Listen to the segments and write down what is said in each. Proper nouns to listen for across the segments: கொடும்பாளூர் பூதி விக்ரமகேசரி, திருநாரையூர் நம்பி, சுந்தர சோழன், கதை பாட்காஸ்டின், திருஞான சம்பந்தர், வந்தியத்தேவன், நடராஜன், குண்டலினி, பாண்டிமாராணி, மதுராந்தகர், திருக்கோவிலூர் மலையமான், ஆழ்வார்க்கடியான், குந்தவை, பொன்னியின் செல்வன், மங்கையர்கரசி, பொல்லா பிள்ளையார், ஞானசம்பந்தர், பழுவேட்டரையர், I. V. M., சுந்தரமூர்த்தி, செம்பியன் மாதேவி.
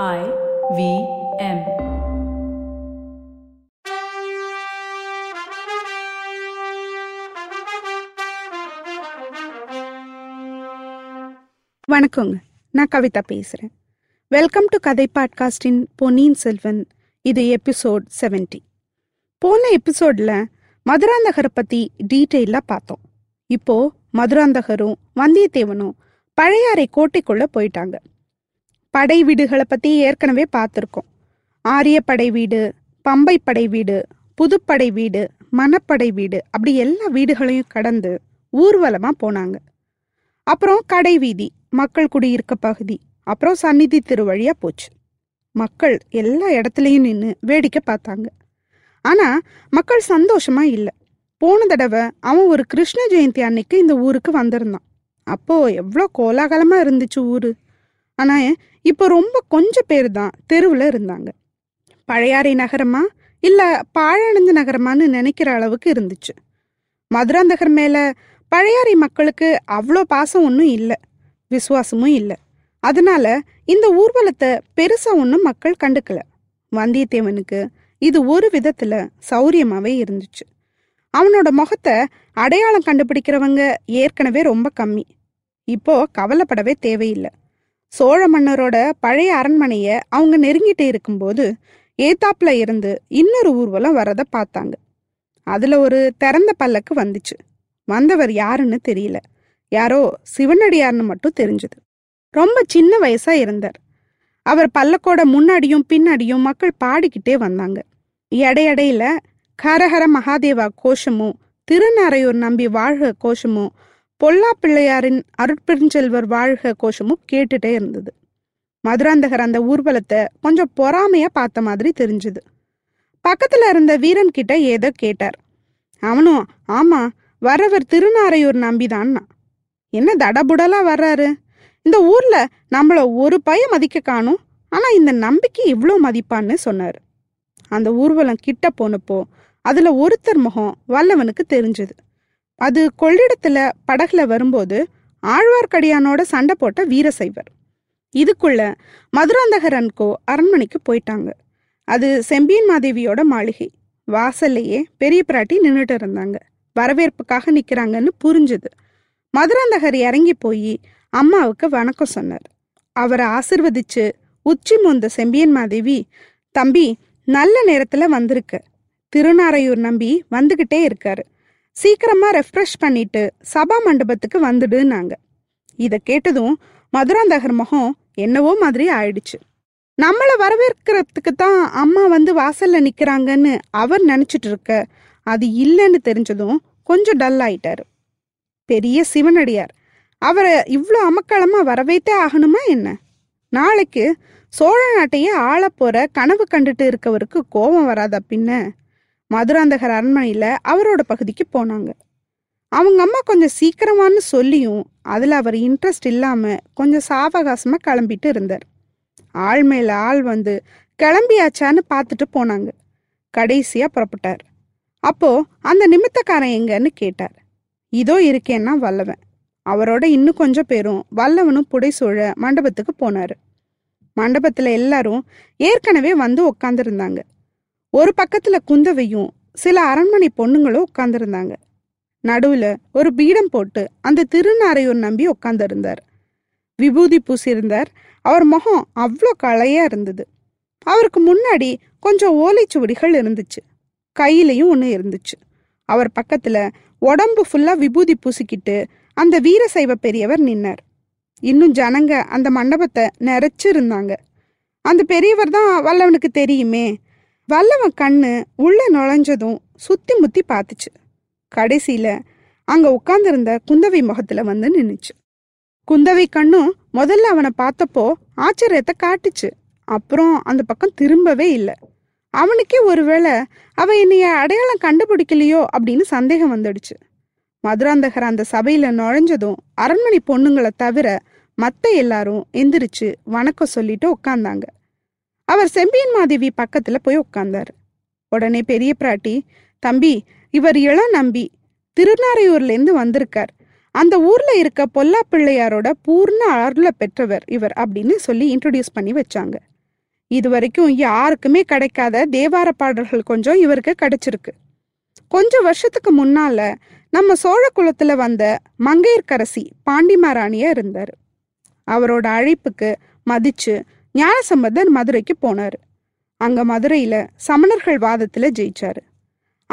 I. V. M. வணக்கங்க, நான் கவிதா பேசுகிறேன். வெல்கம் டு கதை பாட்காஸ்டின் பொன்னியின் செல்வன். இது எபிசோட் 70. போன எபிசோடில் மதுராந்தகரை பற்றி டீட்டெயிலாக பார்த்தோம். இப்போது மதுராந்தகரும் வந்தியத்தேவனும் பழையாறை கோட்டைக்குள்ளே போயிட்டாங்க. படை வீடுகளை பற்றி ஏற்கனவே பார்த்துருக்கோம். ஆரிய படை வீடு, பம்பை படை வீடு, புதுப்படை வீடு, மணப்படை வீடு, அப்படி எல்லா வீடுகளையும் கடந்து ஊர்வலமாக போனாங்க. அப்புறம் கடை வீதி, மக்கள் குடியிருக்க பகுதி, அப்புறம் சந்நிதி திருவழியாக போச்சு. மக்கள் எல்லா இடத்துலையும் நின்று வேடிக்கை பார்த்தாங்க. ஆனால் மக்கள் சந்தோஷமாக இல்லை. போன தடவை அவன் ஒரு கிருஷ்ண ஜெயந்தி அன்னைக்கு இந்த ஊருக்கு வந்திருந்தான். அப்போது எவ்வளோ கோலாகலமாக இருந்துச்சு ஊர். ஆனால் இப்போ ரொம்ப கொஞ்சம் பேர் தான் தெருவில் இருந்தாங்க. பழையாறை நகரமா இல்லை பாழடைஞ்ச நகரமானு நினைக்கிற அளவுக்கு இருந்துச்சு. மதுராந்தகர் மேலே பழையாறை மக்களுக்கு அவ்வளோ பாசம் ஒன்றும் இல்லை, விசுவாசமும் இல்லை. அதனால இந்த ஊர்வலத்தை பெருசாக ஒன்றும் மக்கள் கண்டுக்கலை. வந்தியத்தேவனுக்கு இது ஒரு விதத்தில் சௌரியமாகவே இருந்துச்சு. அவனோட முகத்தை அடையாளம் கண்டுபிடிக்கிறவங்க ஏற்கனவே ரொம்ப கம்மி. இப்போது கவலைப்படவே தேவையில்லை. சோழ மன்னரோட பழைய அரண்மனையை அவங்க நெருங்கிட்டு இருக்கும்போது ஏத்தாப்பில் இருந்து இன்னொரு ஊர்வலம் வரதை பார்த்தாங்க. அதில் ஒரு திறந்த பல்லக்கு வந்துச்சு. வந்தவர் யாருன்னு தெரியல, யாரோ சிவனடியார்னு மட்டும் தெரிஞ்சது. ரொம்ப சின்ன வயசா இருந்தார் அவர். பல்லக்கோட முன்னாடியும் பின்னாடியும் மக்கள் பாடிக்கிட்டே வந்தாங்க. இடையில ஹரஹர மகாதேவா கோஷமும், திருநாரையூர் நம்பி வாழ்க கோஷமும், பொல்லா பிள்ளையாரின் அருட்பெருஞ்செல்வர் வாழ்க கோஷமும் கேட்டுட்டே இருந்தது. மதுராந்தகர் அந்த ஊர்வலத்தை கொஞ்சம் பொறாமையா பார்த்த மாதிரி தெரிஞ்சுது. பக்கத்துல இருந்த வீரன் கிட்ட ஏதோ கேட்டார். அவனும், ஆமா, வரவர் திருநாரையூர் நம்பிதான்னா. என்ன தடபுடலாக வர்றாரு? இந்த ஊரில் நம்மளை ஒரு பய மதிக்க காணும், ஆனால் இந்த நம்பிக்கை இவ்வளோ மதிப்பான்னு சொன்னார். அந்த ஊர்வலம் கிட்ட போனப்போ அதில் ஒருத்தர் முகம் வல்லவனுக்கு தெரிஞ்சது. அது கொள்ளிடத்தில் படகுல வரும்போது ஆழ்வார்க்கடியானோட சண்டை போட்ட வீரசைவர். இதுக்குள்ள மதுராந்தகரன்கோ அரண்மனைக்கு போயிட்டாங்க. அது செம்பியன் மாதேவியோட மாளிகை. வாசல்லையே பெரிய பிராட்டி நின்றுட்டு இருந்தாங்க. வரவேற்புக்காக நிற்கிறாங்கன்னு புரிஞ்சுது. மதுராந்தகர் இறங்கி போய் அம்மாவுக்கு வணக்கம் சொன்னார். அவரை ஆசிர்வதிச்சு உச்சி முந்த செம்பியன் மாதேவி, தம்பி நல்ல நேரத்தில் வந்திருக்க. திருநாரையூர் நம்பி வந்துக்கிட்டே இருக்காரு. சீக்கிரமாக ரெஃப்ரெஷ் பண்ணிட்டு சபா மண்டபத்துக்கு வந்துடுனாங்க. இதை கேட்டதும் மதுராந்தகர் முகம் என்னவோ மாதிரி ஆயிடுச்சு. நம்மளை வரவேற்கிறதுக்கு தான் அம்மா வந்து வாசலில் நிற்கிறாங்கன்னு அவர் நினச்சிட்டு இருக்க, அது இல்லைன்னு தெரிஞ்சதும் கொஞ்சம் டல் ஆயிட்டாரு. பெரிய சிவனடியார், அவரை இவ்வளோ அமக்களமாக வரவேத்தே ஆகணுமா என்ன? நாளைக்கு சோழ நாட்டையே ஆள போகிற கனவு கண்டுட்டு இருக்கவருக்கு கோபம் வராதா பின்ன? மதுராந்தகர் அரண்மனையில் அவரோட பகுதிக்கு போனாங்க. அவங்க அம்மா கொஞ்சம் சீக்கிரமானு சொல்லியும் அதில் அவர் இன்ட்ரெஸ்ட் இல்லாமல் கொஞ்சம் சாவகாசமாக கிளம்பிட்டு இருந்தார். ஆள் மேலே ஆள் வந்து கிளம்பியாச்சான்னு பார்த்துட்டு போனாங்க. கடைசியாக புறப்பட்டார். அப்போது அந்த நிமித்தக்காரன் எங்கன்னு கேட்டார். இதோ இருக்கேன்னா வல்லவன். அவரோட இன்னும் கொஞ்சம் பேரும் வல்லவனும் புடைசூழ மண்டபத்துக்கு போனார். மண்டபத்தில் எல்லாரும் ஏற்கனவே வந்து உட்காந்துருந்தாங்க. ஒரு பக்கத்தில் குந்தவையும் சில அரண்மனை பொண்ணுங்களும் உட்காந்துருந்தாங்க. நடுவில் ஒரு பீடம் போட்டு அந்த திருநாரையூர் நம்பி உட்காந்துருந்தார். விபூதி பூசியிருந்தார். அவர் முகம் அவ்வளோ களையாக இருந்தது. அவருக்கு முன்னாடி கொஞ்சம் ஓலைச்சுவடிகள் இருந்துச்சு. கையிலையும் ஒன்று இருந்துச்சு. அவர் பக்கத்தில் உடம்பு ஃபுல்லாக விபூதி பூசிக்கிட்டு அந்த வீரசைவ பெரியவர் நின்னார். இன்னும் ஜனங்க அந்த மண்டபத்தை நிறைச்சிருந்தாங்க. அந்த பெரியவர் தான் வல்லவனுக்கு தெரியுமே. வல்லவன் கண்ணு உள்ளே நுழைஞ்சதும் சுற்றி முற்றி பார்த்துச்சு. கடைசியில் அங்கே உட்காந்துருந்த குந்தவை முகத்தில் வந்து நின்றுச்சு. குந்தவை கண்ணும் முதல்ல அவனை பார்த்தப்போ ஆச்சரியத்தை காட்டுச்சு. அப்புறம் அந்த பக்கம் திரும்பவே இல்லை. அவனுக்கே ஒருவேளை அவன் என்னைய அடையாளம் கண்டுபிடிக்கலையோ அப்படின்னு சந்தேகம் வந்துடுச்சு. மதுராந்தகர் அந்த சபையில் நுழைஞ்சதும் அரண்மனை பொண்ணுங்களை தவிர மற்ற எல்லாரும் எந்திரிச்சு வணக்கம் சொல்லிட்டு உட்கார்ந்தாங்க. அவர் செம்பியன் மாதேவி பக்கத்தில் போய் உட்கார்ந்தார். உடனே பெரிய பிராட்டி, தம்பி இவர் இளம் நம்பி, திருநாரையூர்லேருந்து வந்திருக்கார். அந்த ஊரில் இருக்க பொல்லா பிள்ளையாரோட பூர்ண அருளை பெற்றவர் இவர் அப்படின்னு சொல்லி இன்ட்ரடியூஸ் பண்ணி வச்சாங்க. இதுவரைக்கும் யாருக்குமே கிடைக்காத தேவார பாடல்கள் கொஞ்சம் இவருக்கு கிடைச்சிருக்கு. கொஞ்சம் வருஷத்துக்கு முன்னால நம்ம சோழ குலத்துல வந்த மங்கையர்கரசி பாண்டிமாராணியா இருந்தார். அவரோட அழைப்புக்கு மதிச்சு ஞானசம்பந்தர் மதுரைக்கு போனாரு. அங்க மதுரையில சமணர்கள் வாதத்துல ஜெயிச்சாரு.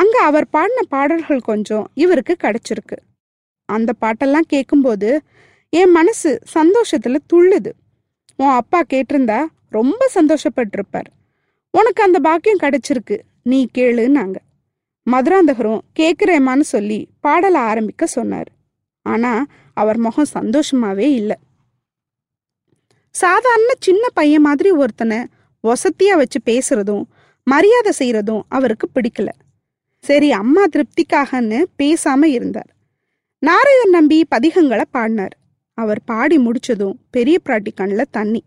அங்க அவர் பாடின பாடல்கள் கொஞ்சம் இவருக்கு கிடைச்சிருக்கு. அந்த பாட்டெல்லாம் கேட்கும்போது என் மனசு சந்தோஷத்துல துள்ளுது. உன் அப்பா கேட்டிருந்தா ரொம்ப சந்தோஷப்பட்டிருப்பார். உனக்கு அந்த பாக்கியம் கிடைச்சிருக்கு, நீ கேளுன்னாங்க. மதுராந்தகரும் கேட்குறேம்மான்னு சொல்லி பாடலை ஆரம்பிக்க சொன்னார். ஆனா அவர் முகம் சந்தோஷமாவே இல்லை. சாதாரண சின்ன பையன் மாதிரி ஒருத்தனை வசதியா வச்சு பேசுறதும் மரியாதை செய்யறதும் அவருக்கு பிடிக்கல. சரி, அம்மா திருப்திக்காகன்னு பேசாம இருந்தார். நாரையூர் நம்பி பதிகங்களை பாடினார். அவர் பாடி முடிச்சதும் பெரிய பிராட்டி கண்ணில் தண்ணி.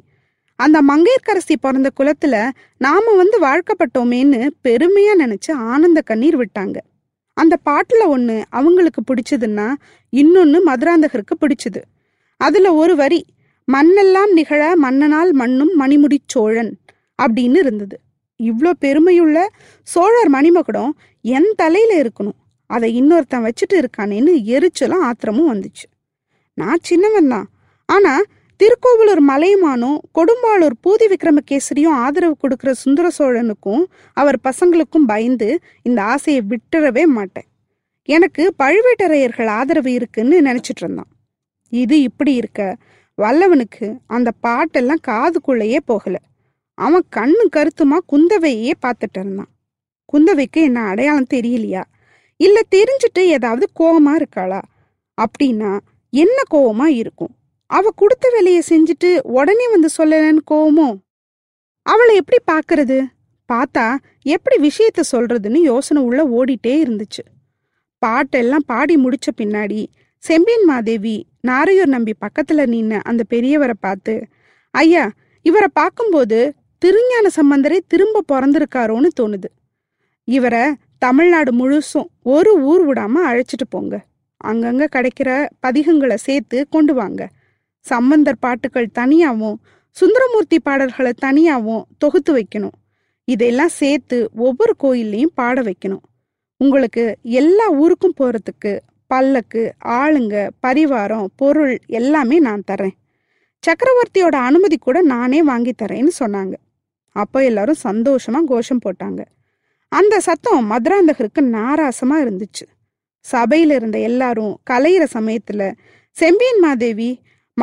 அந்த மங்கையர்கரசி பிறந்த குலத்துல நாம வந்து வாழ்க்கப்பட்டோமேன்னு பெருமையா நினைச்சு ஆனந்த கண்ணீர் விட்டாங்க. அந்த பாட்டுல ஒண்ணு அவங்களுக்கு பிடிச்சதுன்னா இன்னொன்னு மதுராந்தகருக்கு பிடிச்சது. அதுல ஒரு வரி மண்ணெல்லாம் நிகழ மன்னனால் மண்ணும் மணிமுடி சோழன் அப்படின்னு இருந்தது. இவ்வளோ பெருமையுள்ள சோழர் மணிமகுடம் என் தலையில இருக்கணும், அதை இன்னொருத்தன் வச்சுட்டு இருக்கானேன்னு எரிச்சலும் ஆத்திரமும் வந்துச்சு. நான் சின்னவன் தான், ஆனா திருக்கோவிலூர் மலையமானும் கொடும்பாளூர் பூதி விக்ரமகேசரியும் ஆதரவு கொடுக்குற சுந்தர சோழனுக்கும் அவர் பசங்களுக்கும் பயந்து இந்த ஆசையை விட்டுறவே மாட்டேன். எனக்கு பழுவேட்டரையர்கள் ஆதரவு இருக்குன்னு நினைச்சிட்டு இருந்தான். இது இப்படி இருக்க வல்லவனுக்கு அந்த பாட்டெல்லாம் காதுக்குள்ளேயே போகல. அவன் கண்ணு கருத்துமா குந்தவையே பார்த்துட்டு இருந்தான். குந்தவைக்கு என்ன அடையாளம் தெரியலையா, இல்லை தெரிஞ்சுட்டு ஏதாவது கோபமா இருக்காளா? அப்படின்னா என்ன கோபமா இருக்கும்? அவ கொடுத்த வேலையை செஞ்சுட்டு உடனே வந்து சொல்லலன்னு கோவமோ? அவளை எப்படி பார்க்கறது? பார்த்தா எப்படி விஷயத்த சொல்றதுன்னு யோசனை உள்ள ஓடிட்டே இருந்துச்சு. பாட்டெல்லாம் பாடி முடிச்ச பின்னாடி செம்பியன் மாதேவி நாரையூர் நம்பி பக்கத்துல நின்று அந்த பெரியவரை பார்த்து, ஐயா, இவரை பார்க்கும்போது திருஞான சம்பந்தரே திரும்ப பிறந்திருக்காரோன்னு தோணுது. இவரை தமிழ்நாடு முழுசும் ஒரு ஊர் விடாம அழைச்சிட்டு போங்க. அங்கங்க கிடைக்கிற பதிகங்களை சேர்த்து கொண்டு வாங்க. சம்பந்தர் பாட்டுகள் தனியாகவும் சுந்தரமூர்த்தி பாடல்களை தனியாகவும் தொகுத்து வைக்கணும். இதெல்லாம் சேர்த்து ஒவ்வொரு கோயில்லையும் பாட வைக்கணும். உங்களுக்கு எல்லா ஊருக்கும் போகிறதுக்கு பல்லக்கு, ஆளுங்க, பரிவாரம், பொருள் எல்லாமே நான் தரேன். சக்கரவர்த்தியோட அனுமதி கூட நானே வாங்கி தரேன்னு சொன்னாங்க. அப்போ எல்லாரும் சந்தோஷமா கோஷம் போட்டாங்க. அந்த சத்தம் மதுராந்தகருக்கு நாராசமா இருந்துச்சு. சபையில இருந்த எல்லாரும் கலையிற சமயத்துல செம்பியன் மாதேவி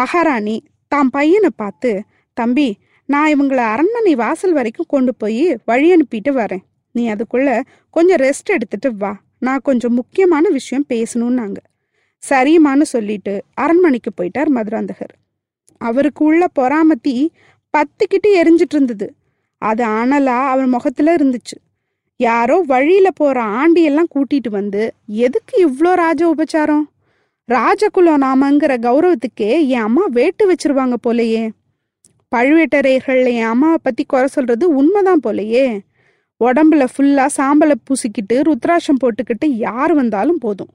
மகாராணி தாம் பையனை பார்த்து, தம்பி, நான் இவங்களை அரண்மனை வாசல் வரைக்கும் கொண்டு போய் வழி அனுப்பிட்டு வரேன், நீ அதுக்குள்ள கொஞ்சம் ரெஸ்ட் எடுத்துட்டு வா, நான் கொஞ்சம் முக்கியமான விஷயம் பேசணும்னாங்க. சரியுமான்னு சொல்லிட்டு அரண்மனைக்கு போயிட்டார் மதுராந்தகர். அவருக்கு உள்ள பொறாமத்தி பத்துக்கிட்டு எரிஞ்சிட்டு இருந்தது. அது அனலா அவர் முகத்துல இருந்துச்சு. யாரோ வழியில போற ஆண்டியெல்லாம் கூட்டிட்டு வந்து எதுக்கு இவ்வளோ ராஜ உபச்சாரம்? ராஜகுலம் நாமங்கிற கௌரவத்துக்கே என் அம்மா வேட்டு வச்சிருவாங்க போலையே. பழுவேட்டரையர்கள் என் அம்மாவை பத்தி குறை சொல்றது உண்மைதான் போலையே. உடம்புல ஃபுல்லா சாம்பலை பூசிக்கிட்டு ருத்ராட்சம் போட்டுக்கிட்டு யார் வந்தாலும் போதும்,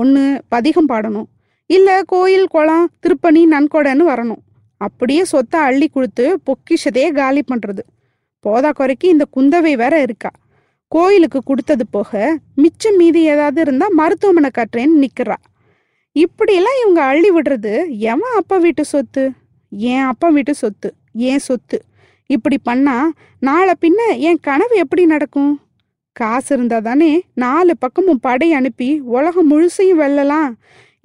ஒன்று பதிகம் பாடணும், இல்லை கோயில் குளம் திருப்பணி நன்கொடைன்னு வரணும். அப்படியே சொத்தை அள்ளி கொடுத்து பொக்கிஷத்தையே காலி பண்றது. போதா குறைக்கு இந்த குந்தவை வேற இருக்கா. கோயிலுக்கு கொடுத்தது போக மிச்சம் மீதி ஏதாவது இருந்தா மருத்துவமனை கட்டுறேன்னு நிக்கிறா. இப்படியெல்லாம் இவங்க அள்ளி விடுறது எவன் அப்பா வீட்டு சொத்து? என் அப்பா வீட்டு சொத்து என் சொத்து. இப்படி பண்ணா நாளை பின்ன என் கனவு எப்படி நடக்கும்? காசு இருந்தா தானே நாலு பக்கமும் படை அனுப்பி உலகம் முழுசையும் வெல்லலாம்.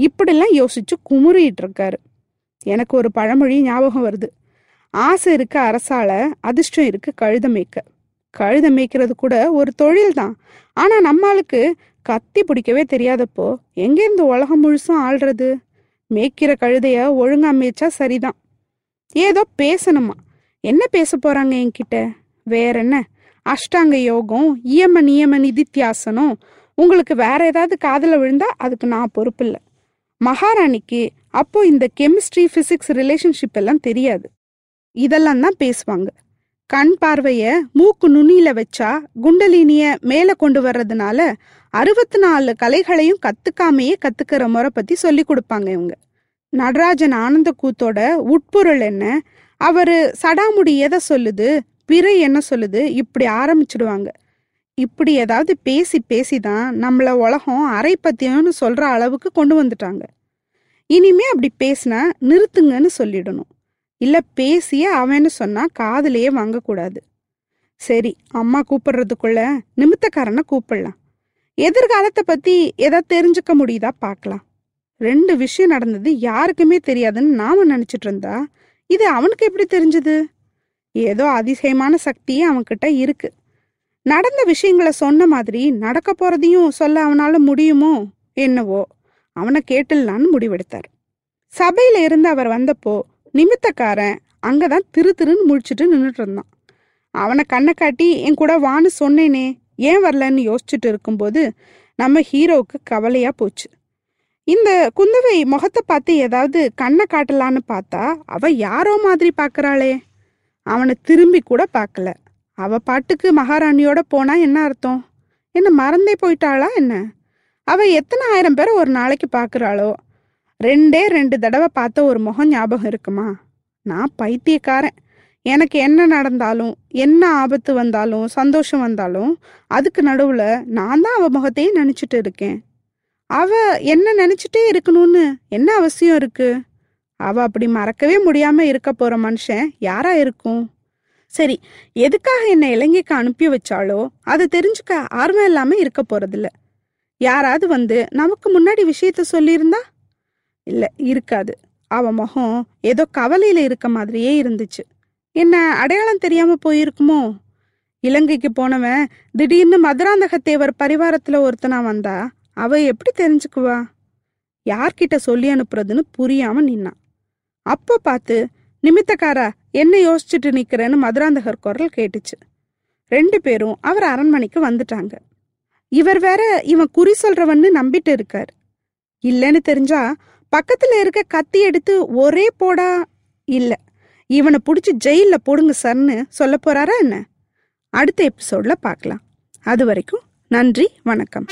இப்படிலாம் யோசிச்சு குமுறிட்டு இருக்காரு. எனக்கு ஒரு பழமொழி ஞாபகம் வருது. ஆசை இருக்க அரசால, அதிர்ஷ்டம் இருக்கு கழுத மேய்க்க. கழுத மேய்க்கிறது கூட ஒரு தொழில் தான். ஆனா நம்மளுக்கு கத்தி பிடிக்கவே தெரியாதப்போ எங்கேருந்து உலகம் முழுசும் ஆள்றது? மேய்க்கிற கழுதைய ஒழுங்கா மேய்ச்சா சரிதான். ஏதோ பேசணுமா? என்ன பேச போறாங்க என்கிட்ட? வேற என்ன? அஷ்டாங்க யோகம், இயம நியம நிதித்தியாசனம். உங்களுக்கு வேற ஏதாவது காதல விழுந்தா அதுக்கு நான் பொறுப்பு இல்லை. மகாராணிக்கு அப்போ இந்த கெமிஸ்ட்ரி, பிசிக்ஸ், ரிலேஷன்ஷிப் எல்லாம் தெரியாது. இதெல்லாம் தான் பேசுவாங்க. கண் பார்வைய மூக்கு நுனியில வச்சா குண்டலினிய மேல கொண்டு வர்றதுனால 64 கலைகளையும் கத்துக்காமையே கத்துக்கிற முறை பத்தி சொல்லி கொடுப்பாங்க இவங்க. நடராஜன் ஆனந்த கூத்தோட உட்பொருள் என்ன, அவரு சடாமுடி எதை சொல்லுது, பிற என்ன சொல்லுது, இப்படி ஆரம்பிச்சுடுவாங்க. இப்படி ஏதாவது பேசி பேசிதான் நம்மள உலகம் அரை பத்தியம்னு சொல்ற அளவுக்கு கொண்டு வந்துட்டாங்க. இனிமே அப்படி பேசினா நிறுத்துங்கன்னு சொல்லிடணும், இல்லை பேசியே அவன்னு சொன்னா காதலையே வாங்கக்கூடாது. சரி, அம்மா கூப்பிடுறதுக்குள்ள நிமித்தக்காரனை கூப்பிடலாம், எதிர்காலத்தை பத்தி ஏதாவது தெரிஞ்சுக்க முடியுதா பார்க்கலாம். ரெண்டு விஷயம் நடந்தது யாருக்குமே தெரியாதுன்னு நாம நினைச்சிட்டு இருந்தா இது அவனுக்கு எப்படி தெரிஞ்சது? ஏதோ அதிசயமான சக்தியே அவன்கிட்ட இருக்கு. நடந்த விஷயங்களை சொன்ன மாதிரி நடக்க போறதையும் சொல்ல அவனால முடியுமோ என்னவோ, அவனை கேட்டுடலான்னு முடிவெடுத்தார். சபையில இருந்து அவர் வந்தப்போ நிமித்தக்காரன் அங்கதான் திரு திருன்னு முழிச்சுட்டு நின்றுட்டு இருந்தான். அவனை கண்ணை காட்டி என் கூட வான்னு சொன்னேனே ஏன் வரலன்னு யோசிச்சுட்டு இருக்கும்போது நம்ம ஹீரோவுக்கு கவலையா போச்சு. இந்த குந்தவை முகத்தை பார்த்து ஏதாவது கண்ணை காட்டலான்னு பார்த்தா அவ யாரோ மாதிரி பார்க்குறாளே. அவனை திரும்பி கூட பார்க்கல. அவ பாட்டுக்கு மகாராணியோட போனா என்ன அர்த்தம்? என்ன மறந்தே போயிட்டாளா என்ன? அவ எத்தனை ஆயிரம் பேரை ஒரு நாளைக்கு பார்க்குறாளோ. 2 தடவை பார்த்த ஒரு முகம் ஞாபகம் இருக்குமா? நான் பைத்தியக்காரன். எனக்கு என்ன நடந்தாலும் என்ன ஆபத்து வந்தாலும் சந்தோஷம் வந்தாலும் அதுக்கு நடுவில் நான் தான் அவள் முகத்தையே நினச்சிட்டு இருக்கேன். அவள் என்ன நினச்சிட்டே இருக்கணும்னு என்ன அவசியம் இருக்குது? அவள் அப்படி மறக்கவே முடியாமல் இருக்க போகிற மனுஷன் யாராக இருக்கும்? சரி, எதுக்காக என்னை இலங்கைக்கு அனுப்பி வச்சாலோ அதை தெரிஞ்சுக்க ஆர்வம் இல்லாமல் இருக்க போகிறதில்ல. யாராவது வந்து நமக்கு முன்னாடி விஷயத்த சொல்லியிருந்தா? இல்லை, இருக்காது. அவள் முகம் ஏதோ கவலையில் இருக்க மாதிரியே இருந்துச்சு. என்ன அடையாளம் தெரியாமல் போயிருக்குமோ? இலங்கைக்கு போனவன் திடீர்னு மதுராந்தகத்தேவர் பரிவாரத்தில் ஒருத்தனா வந்தா அவள் எப்படி தெரிஞ்சுக்குவா? யார்கிட்ட சொல்லி அனுப்புறதுன்னு புரியாமல் நின்னான். அப்போ பார்த்து நிமித்தக்காரா என்ன யோசிச்சுட்டு நிற்கிறேன்னு மதுராந்தகர் குரல் கேட்டுச்சு. 2 பேரும் அவர் அரண்மனைக்கு வந்துட்டாங்க. இவர் வேற இவன் குறி சொல்றவன்னு நம்பிட்டு இருக்கார். இல்லைன்னு தெரிஞ்சா பக்கத்தில் இருக்க கத்தி எடுத்து ஒரே போடா, இல்லை இவனை பிடிச்சி ஜெயிலில் போடுங்க சார்னு சொல்ல போறாரா என்ன? அடுத்த எபிசோடில் பார்க்கலாம். அது வரைக்கும் நன்றி, வணக்கம்.